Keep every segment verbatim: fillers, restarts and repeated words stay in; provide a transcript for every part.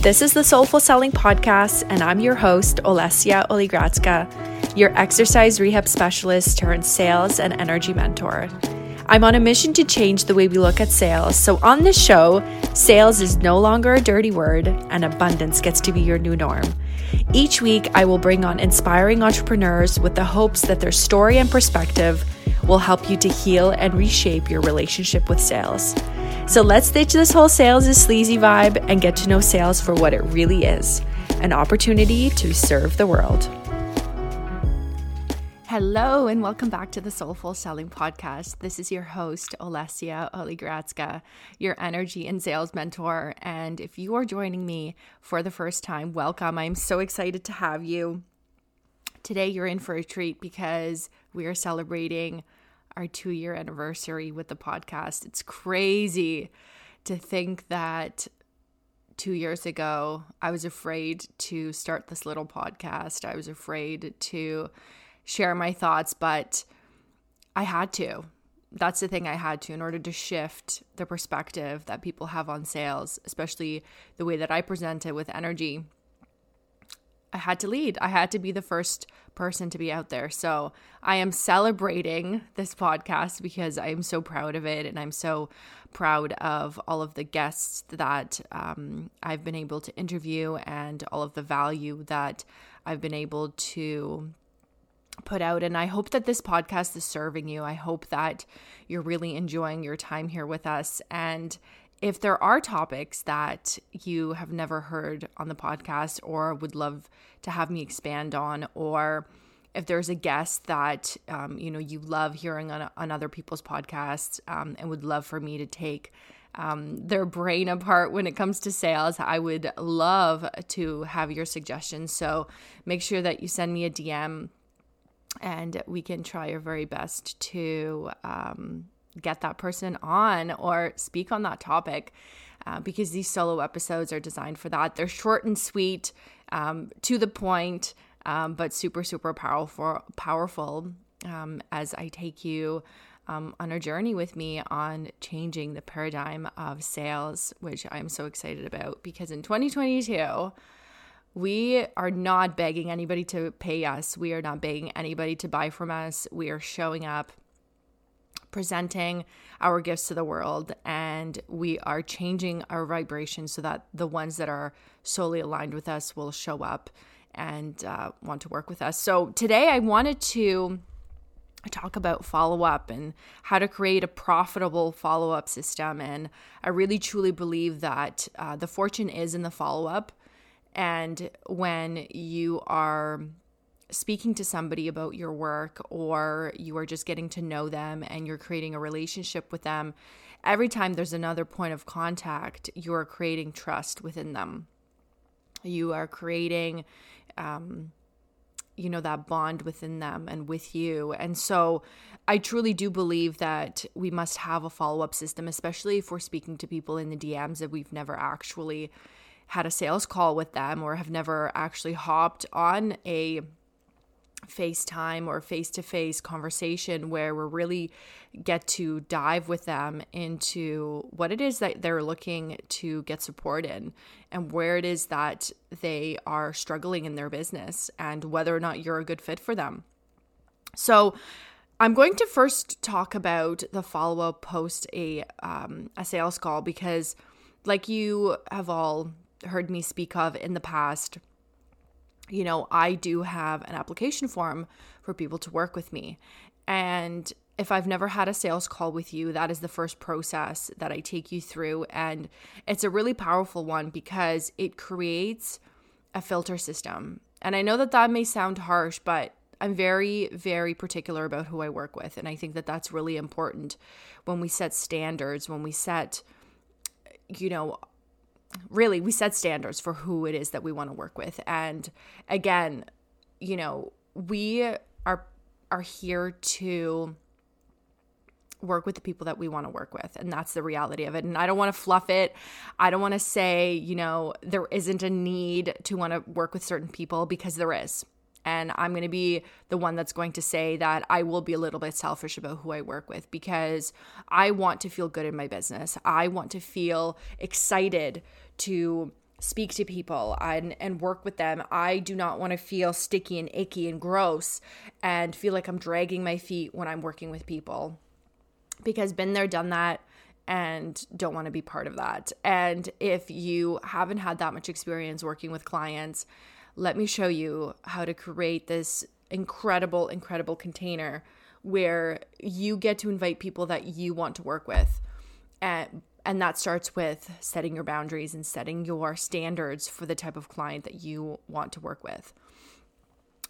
This is the Soulful Selling Podcast, and I'm your host, Olesya Oligradska, your exercise rehab specialist turned sales and energy mentor. I'm on a mission to change the way we look at sales. So on this show, sales is no longer a dirty word, and abundance gets to be your new norm. Each week, I will bring on inspiring entrepreneurs with the hopes that their story and perspective will help you to heal and reshape your relationship with sales. So let's ditch this whole sales is sleazy vibe and get to know sales for what it really is, an opportunity to serve the world. Hello and welcome back to the Soulful Selling Podcast. This is your host, Olesya Oligradska, your energy and sales mentor. And if you are joining me for the first time, welcome. I'm so excited to have you. Today you're in for a treat because we are celebrating our two-year anniversary with the podcast. It's crazy to think that two years ago, I was afraid to start this little podcast. I was afraid to share my thoughts, but I had to. That's the thing, I had to in order to shift the perspective that people have on sales, especially the way that I present it with energy. I had to lead. I had to be the first person to be out there. So I am celebrating this podcast because I am so proud of it. And I'm so proud of all of the guests that um, I've been able to interview and all of the value that I've been able to put out. And I hope that this podcast is serving you. I hope that you're really enjoying your time here with us. And if there are topics that you have never heard on the podcast or would love to have me expand on, or if there's a guest that um, you know you love hearing on, on other people's podcasts um, and would love for me to take um, their brain apart when it comes to sales, I would love to have your suggestions. So make sure that you send me a D M and we can try our very best to um, get that person on or speak on that topic uh, because these solo episodes are designed for that. They're short and sweet, um, to the point, um, but super, super powerful, powerful um, as I take you um, on a journey with me on changing the paradigm of sales, which I'm so excited about because in twenty twenty-two, we are not begging anybody to pay us. We are not begging anybody to buy from us. We are showing up, presenting our gifts to the world, and we are changing our vibration so that the ones that are solely aligned with us will show up and uh, want to work with us. So today I wanted to talk about follow-up and how to create a profitable follow-up system. And I really truly believe that uh, the fortune is in the follow-up. And when you are speaking to somebody about your work or you are just getting to know them and you're creating a relationship with them, every time there's another point of contact, you are creating trust within them. You are creating, um, you know, that bond within them and with you. And so I truly do believe that we must have a follow-up system, especially if we're speaking to people in the D Ms that we've never actually had a sales call with them or have never actually hopped on a FaceTime or face-to-face conversation where we really get to dive with them into what it is that they're looking to get support in and where it is that they are struggling in their business and whether or not you're a good fit for them. So I'm going to first talk about the follow-up post a, um, a sales call because, like you have all heard me speak of in the past, you know, I do have an application form for people to work with me. And if I've never had a sales call with you, that is the first process that I take you through. And it's a really powerful one because it creates a filter system. And I know that that may sound harsh, but I'm very, very particular about who I work with. And I think that that's really important when we set standards, when we set, you know, really, we set standards for who it is that we want to work with. And again, you know, we are are here to work with the people that we want to work with. And that's the reality of it. And I don't want to fluff it. I don't want to say, you know, there isn't a need to want to work with certain people because there is. And I'm going to be the one that's going to say that I will be a little bit selfish about who I work with because I want to feel good in my business. I want to feel excited to speak to people and, and work with them. I do not want to feel sticky and icky and gross and feel like I'm dragging my feet when I'm working with people, because been there, done that, and don't want to be part of that. And if you haven't had that much experience working with clients, let me show you how to create this incredible, incredible container where you get to invite people that you want to work with. And And that starts with setting your boundaries and setting your standards for the type of client that you want to work with.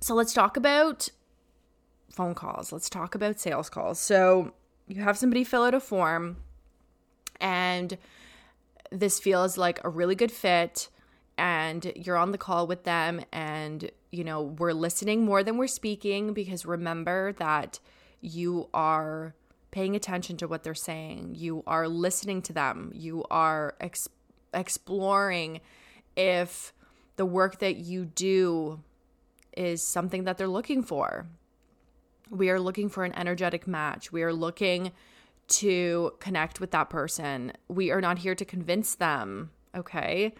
So let's talk about phone calls. Let's talk about sales calls. So you have somebody fill out a form, and this feels like a really good fit, and you're on the call with them, and, you know, we're listening more than we're speaking, because remember that you are paying attention to what they're saying. You are listening to them. You are ex- exploring if the work that you do is something that they're looking for. We are looking for an energetic match. We are looking to connect with that person. We are not here to convince them, okay?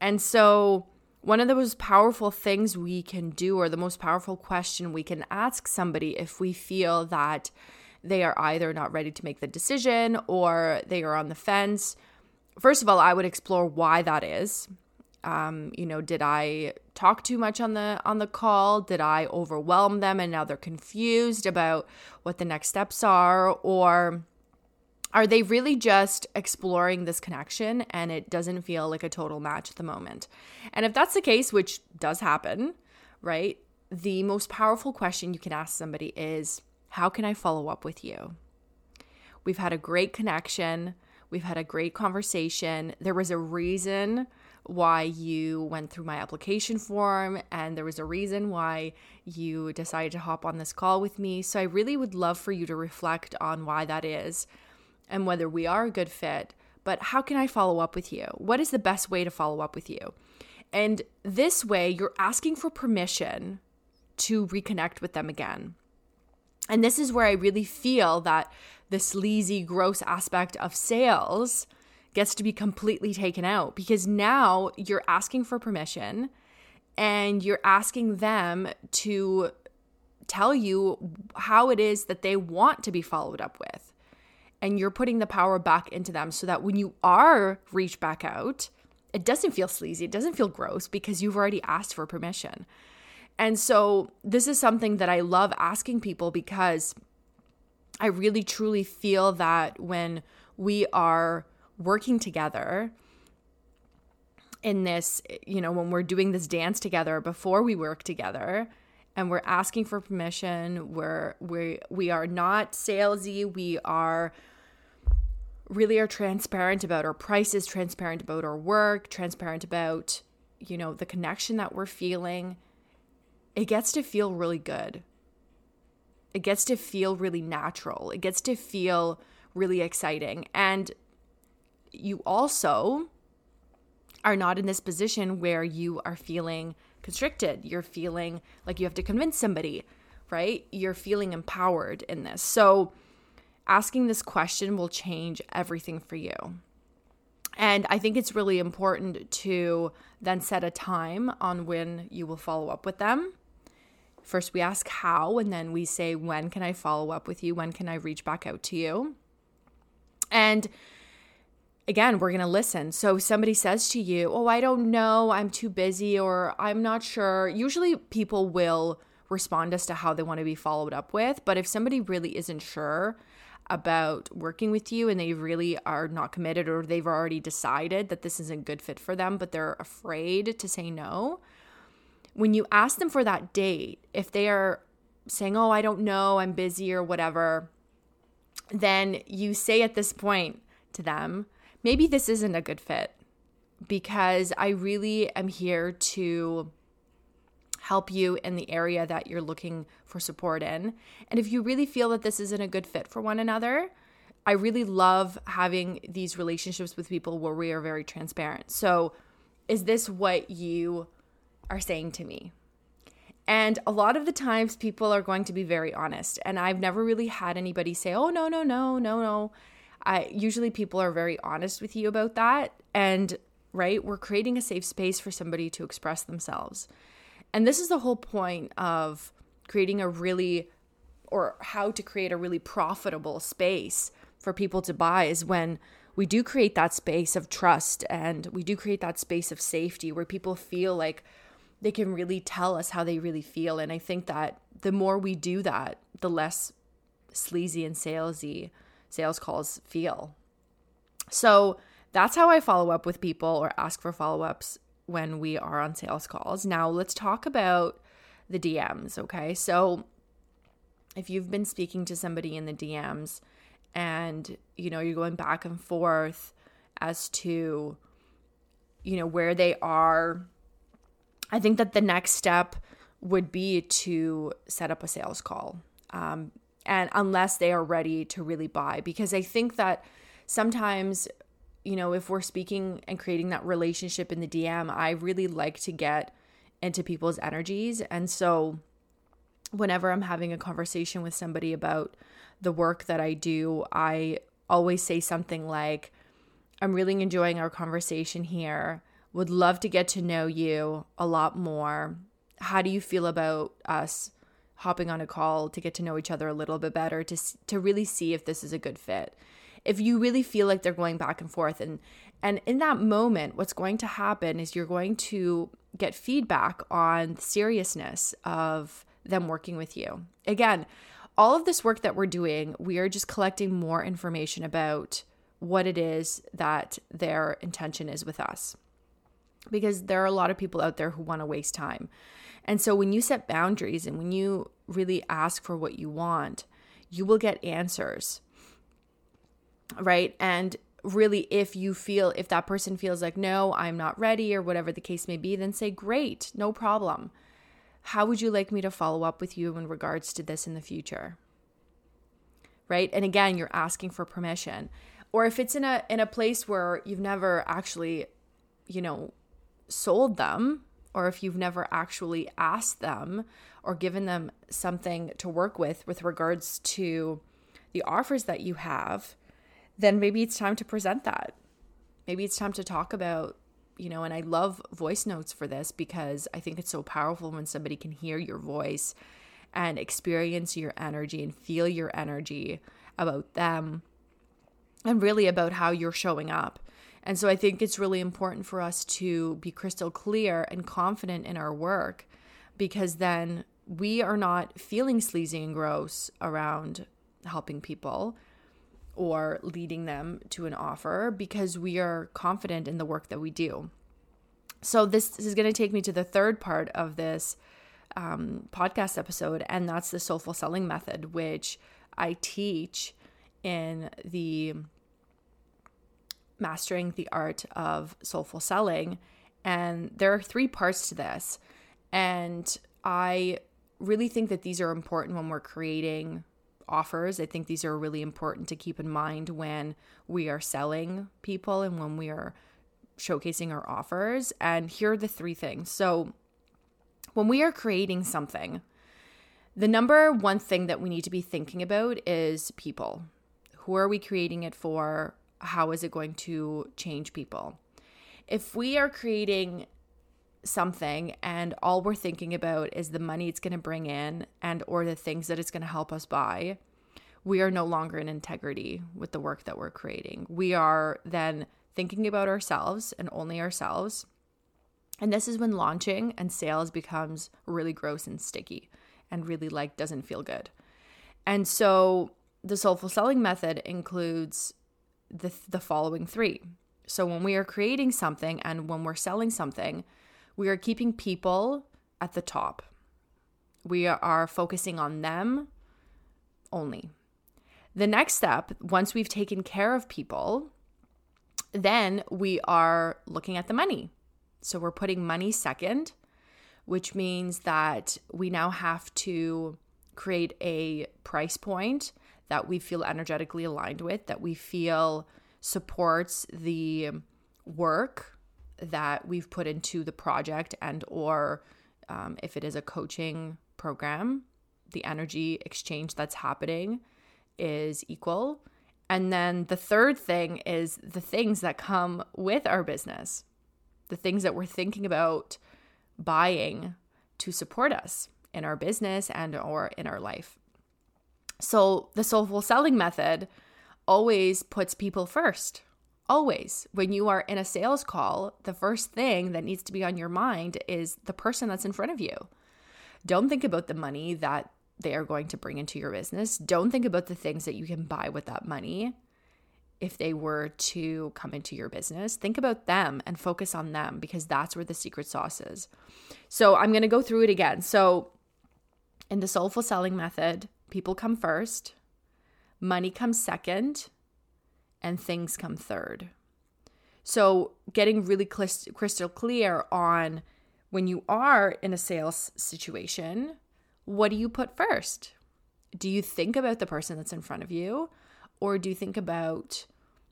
And so one of the most powerful things we can do, or the most powerful question we can ask somebody if we feel that they are either not ready to make the decision or they are on the fence. First of all, I would explore why that is. Um, you know, did I talk too much on the on the call? Did I overwhelm them and now they're confused about what the next steps are? Or are they really just exploring this connection and it doesn't feel like a total match at the moment? And if that's the case, which does happen, right? The most powerful question you can ask somebody is, how can I follow up with you? We've had a great connection. We've had a great conversation. There was a reason why you went through my application form, and there was a reason why you decided to hop on this call with me. So I really would love for you to reflect on why that is and whether we are a good fit. But how can I follow up with you? What is the best way to follow up with you? And this way, you're asking for permission to reconnect with them again. And this is where I really feel that the sleazy, gross aspect of sales gets to be completely taken out, because now you're asking for permission and you're asking them to tell you how it is that they want to be followed up with. And you're putting the power back into them so that when you are reached back out, it doesn't feel sleazy. It doesn't feel gross because you've already asked for permission. And so this is something that I love asking people, because I really truly feel that when we are working together in this, you know, when we're doing this dance together before we work together, and we're asking for permission, we're, we, we are not salesy, we are really are transparent about our prices, transparent about our work, transparent about, you know, the connection that we're feeling. It gets to feel really good. It gets to feel really natural. It gets to feel really exciting. And you also are not in this position where you are feeling constricted. You're feeling like you have to convince somebody, right? You're feeling empowered in this. So asking this question will change everything for you. And I think it's really important to then set a time on when you will follow up with them. First, we ask how, and then we say, when can I follow up with you? When can I reach back out to you? And again, we're going to listen. So if somebody says to you, oh, I don't know, I'm too busy, or I'm not sure, usually people will respond as to how they want to be followed up with. But if somebody really isn't sure about working with you and they really are not committed, or they've already decided that this isn't a good fit for them, but they're afraid to say no, when you ask them for that date, if they are saying, oh, I don't know, I'm busy or whatever, then you say at this point to them, maybe this isn't a good fit, because I really am here to help you in the area that you're looking for support in. And if you really feel that this isn't a good fit for one another, I really love having these relationships with people where we are very transparent. So is this what you are saying to me? And a lot of the times people are going to be very honest. And I've never really had anybody say, oh, no, no, no, no, no. I, usually people are very honest with you about that. And right? We're creating a safe space for somebody to express themselves. And this is the whole point of creating a really, or how to create a really profitable space for people to buy, is when we do create that space of trust and we do create that space of safety where people feel like they can really tell us how they really feel. And I think that the more we do that, the less sleazy and salesy sales calls feel. So that's how I follow up with people or ask for follow-ups when we are on sales calls. Now let's talk about the D Ms, okay? So if you've been speaking to somebody in the D Ms and, you know, you're going back and forth as to, you know, where they are, I think that the next step would be to set up a sales call. Um, and unless they are ready to really buy, because I think that sometimes, you know, if we're speaking and creating that relationship in the D M, I really like to get into people's energies. And so whenever I'm having a conversation with somebody about the work that I do, I always say something like, I'm really enjoying our conversation here. Would love to get to know you a lot more. How do you feel about us hopping on a call to get to know each other a little bit better, to to really see if this is a good fit? If you really feel like they're going back and forth, and and in that moment, what's going to happen is you're going to get feedback on the seriousness of them working with you. Again, all of this work that we're doing, we are just collecting more information about what it is that their intention is with us, because there are a lot of people out there who want to waste time. And so when you set boundaries and when you really ask for what you want, you will get answers, right? And really, if you feel, if that person feels like, no, I'm not ready or whatever the case may be, then say, great, no problem. How would you like me to follow up with you in regards to this in the future? Right? And again, you're asking for permission. Or if it's in a in a place where you've never actually, you know, sold them, or if you've never actually asked them or given them something to work with with regards to the offers that you have, then maybe it's time to present that. Maybe it's time to talk about, you know, and I love voice notes for this, because I think it's so powerful when somebody can hear your voice and experience your energy and feel your energy about them and really about how you're showing up. And so I think it's really important for us to be crystal clear and confident in our work, because then we are not feeling sleazy and gross around helping people or leading them to an offer, because we are confident in the work that we do. So this, this is going to take me to the third part of this um, podcast episode, and that's the Soulful Selling Method, which I teach in the Mastering the Art of Soulful Selling. And there are three parts to this. And I really think that these are important when we're creating offers. I think these are really important to keep in mind when we are selling people and when we are showcasing our offers. And here are the three things. So when we are creating something, the number one thing that we need to be thinking about is people. Who are we creating it for? How is it going to change people? If we are creating something and all we're thinking about is the money it's going to bring in and or the things that it's going to help us buy, we are no longer in integrity with the work that we're creating. We are then thinking about ourselves and only ourselves. And this is when launching and sales becomes really gross and sticky and really like doesn't feel good. And so the Soulful Selling Method includes the the following three. So when we are creating something and when we're selling something, we are keeping people at the top. We are focusing on them only. The next step, once we've taken care of people, then we are looking at the money. So we're putting money second, which means that we now have to create a price point that we feel energetically aligned with, that we feel supports the work that we've put into the project and or um, if it is a coaching program, the energy exchange that's happening is equal. And then the third thing is the things that come with our business. the things that we're thinking about buying to support us in our business and or in our life. So the Soulful Selling Method always puts people first. Always. When you are in a sales call, the first thing that needs to be on your mind is the person that's in front of you. Don't think about the money that they are going to bring into your business. Don't think about the things that you can buy with that money if they were to come into your business. Think about them and focus on them, because that's where the secret sauce is. So I'm going to go through it again. So in the Soulful Selling Method, people come first, money comes second, and things come third. So getting really crystal clear on when you are in a sales situation, what do you put first? Do you think about the person that's in front of you? Or do you think about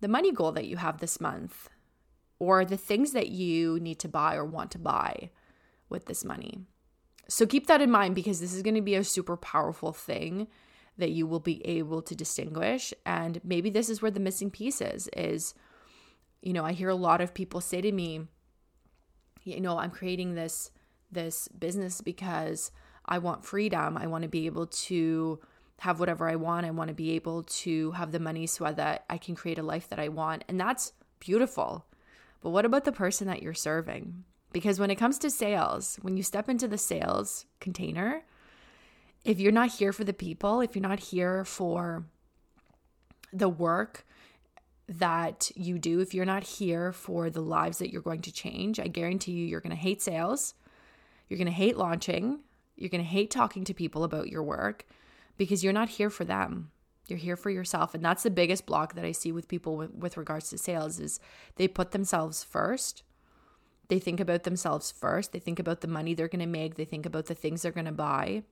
the money goal that you have this month? Or the things that you need to buy or want to buy with this money? So keep that in mind, because this is going to be a super powerful thing that you will be able to distinguish. And maybe this is where the missing piece is, is, you know, I hear a lot of people say to me, you know, I'm creating this, this business because I want freedom. I want to be able to have whatever I want. I want to be able to have the money so that I can create a life that I want. And that's beautiful. But what about the person that you're serving? Because when it comes to sales, when you step into the sales container, if you're not here for the people, if you're not here for the work that you do, if you're not here for the lives that you're going to change, I guarantee you, you're going to hate sales. You're going to hate launching. You're going to hate talking to people about your work, because you're not here for them. You're here for yourself. And that's the biggest block that I see with people with, with regards to sales, is they put themselves first. They think about themselves first. They think about the money they're going to make. They think about the things they're going to buy.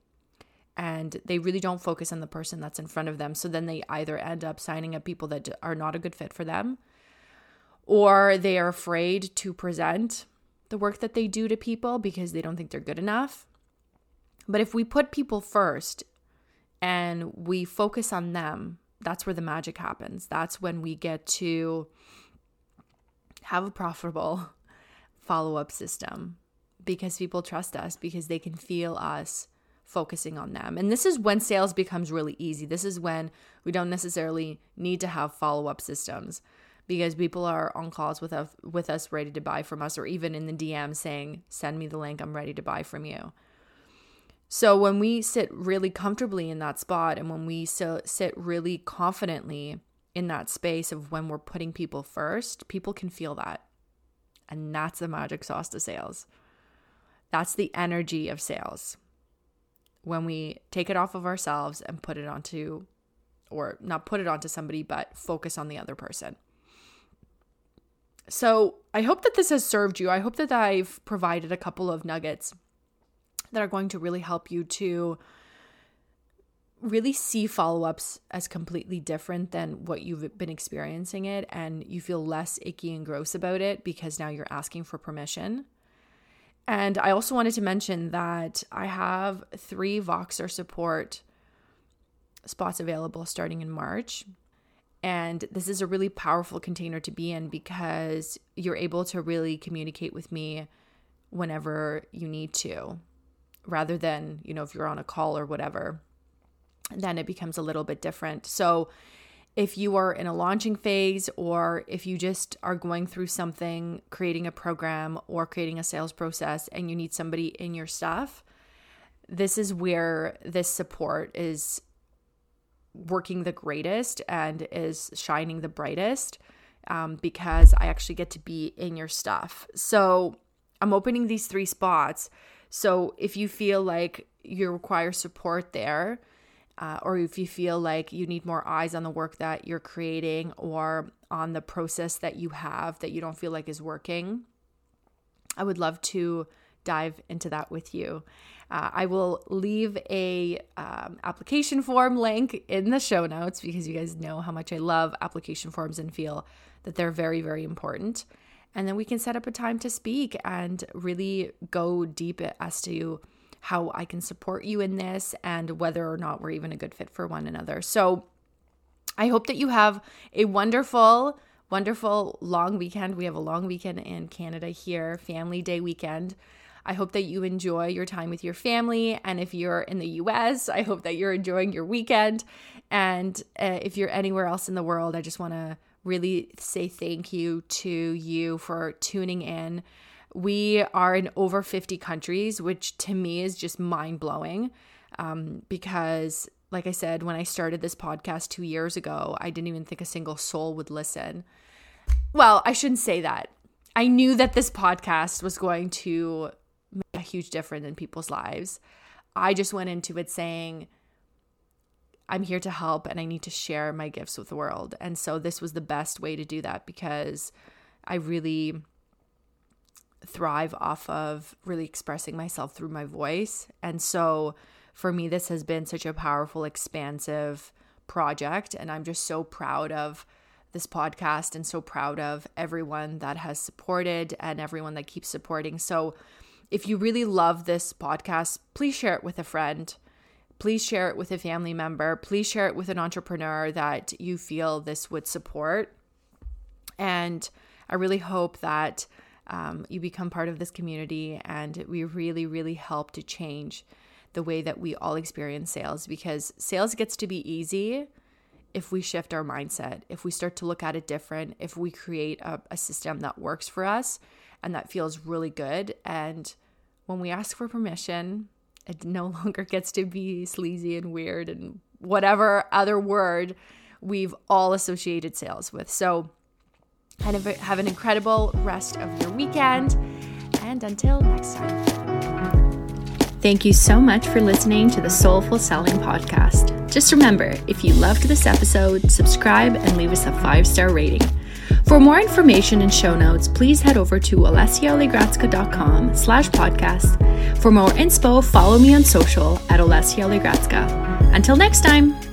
And they really don't focus on the person that's in front of them. So then they either end up signing up people that are not a good fit for them, or they are afraid to present the work that they do to people because they don't think they're good enough. But if we put people first and we focus on them, that's where the magic happens. That's when we get to have a profitable follow-up system, because people trust us, because they can feel us focusing on them. And this is when sales becomes really easy. This is when we don't necessarily need to have follow-up systems, because people are on calls with us, with us ready to buy from us, or even in the D M saying, send me the link, I'm ready to buy from you. So when we sit really comfortably in that spot, and when we so, sit really confidently in that space of when we're putting people first, people can feel that. And that's the magic sauce to sales. That's the energy of sales. When we take it off of ourselves and put it onto, or not put it onto somebody, but focus on the other person. So I hope that this has served you. I hope that I've provided a couple of nuggets that are going to really help you to really see follow-ups as completely different than what you've been experiencing it, and you feel less icky and gross about it because now you're asking for permission. And I also wanted to mention that I have three Voxer support spots available starting in March. And this is a really powerful container to be in, because you're able to really communicate with me whenever you need to, rather than, you know, if you're on a call or whatever, then it becomes a little bit different. So if you are in a launching phase, or if you just are going through something, creating a program or creating a sales process, and you need somebody in your stuff, this is where this support is working the greatest and is shining the brightest, um, because I actually get to be in your stuff. So I'm opening these three spots. So if you feel like you require support there, Uh, or if you feel like you need more eyes on the work that you're creating, or on the process that you have that you don't feel like is working, I would love to dive into that with you. Uh, I will leave a um, application form link in the show notes, because you guys know how much I love application forms and feel that they're very, very important. And then we can set up a time to speak and really go deep as to how I can support you in this, and whether or not we're even a good fit for one another. So I hope that you have a wonderful wonderful long weekend. We have a long weekend in Canada here, Family Day weekend. I hope that you enjoy your time with your family. And if you're in the U S, I hope that you're enjoying your weekend. And uh, if you're anywhere else in the world, I just want to really say thank you to you for tuning in. We are in over fifty countries, which to me is just mind-blowing um, because, like I said, when I started this podcast two years ago, I didn't even think a single soul would listen. Well, I shouldn't say that. I knew that this podcast was going to make a huge difference in people's lives. I just went into it saying, I'm here to help and I need to share my gifts with the world. And so this was the best way to do that because I really thrive off of really expressing myself through my voice. And so for me, this has been such a powerful, expansive project. And I'm just so proud of this podcast and so proud of everyone that has supported and everyone that keeps supporting. So if you really love this podcast, please share it with a friend. Please share it with a family member. Please share it with an entrepreneur that you feel this would support. And I really hope that um, you become part of this community and we really, really help to change the way that we all experience sales, because sales gets to be easy if we shift our mindset, if we start to look at it different, if we create a, a system that works for us and that feels really good. And when we ask for permission, it no longer gets to be sleazy and weird and whatever other word we've all associated sales with. So have an incredible rest of your weekend. And until next time. Thank you so much for listening to the Soulful Selling Podcast. Just remember, if you loved this episode, subscribe and leave us a five-star rating. For more information and show notes, please head over to olesyaoligradska.com slash podcast. For more inspo, follow me on social at Olesya Oligradska. Until next time.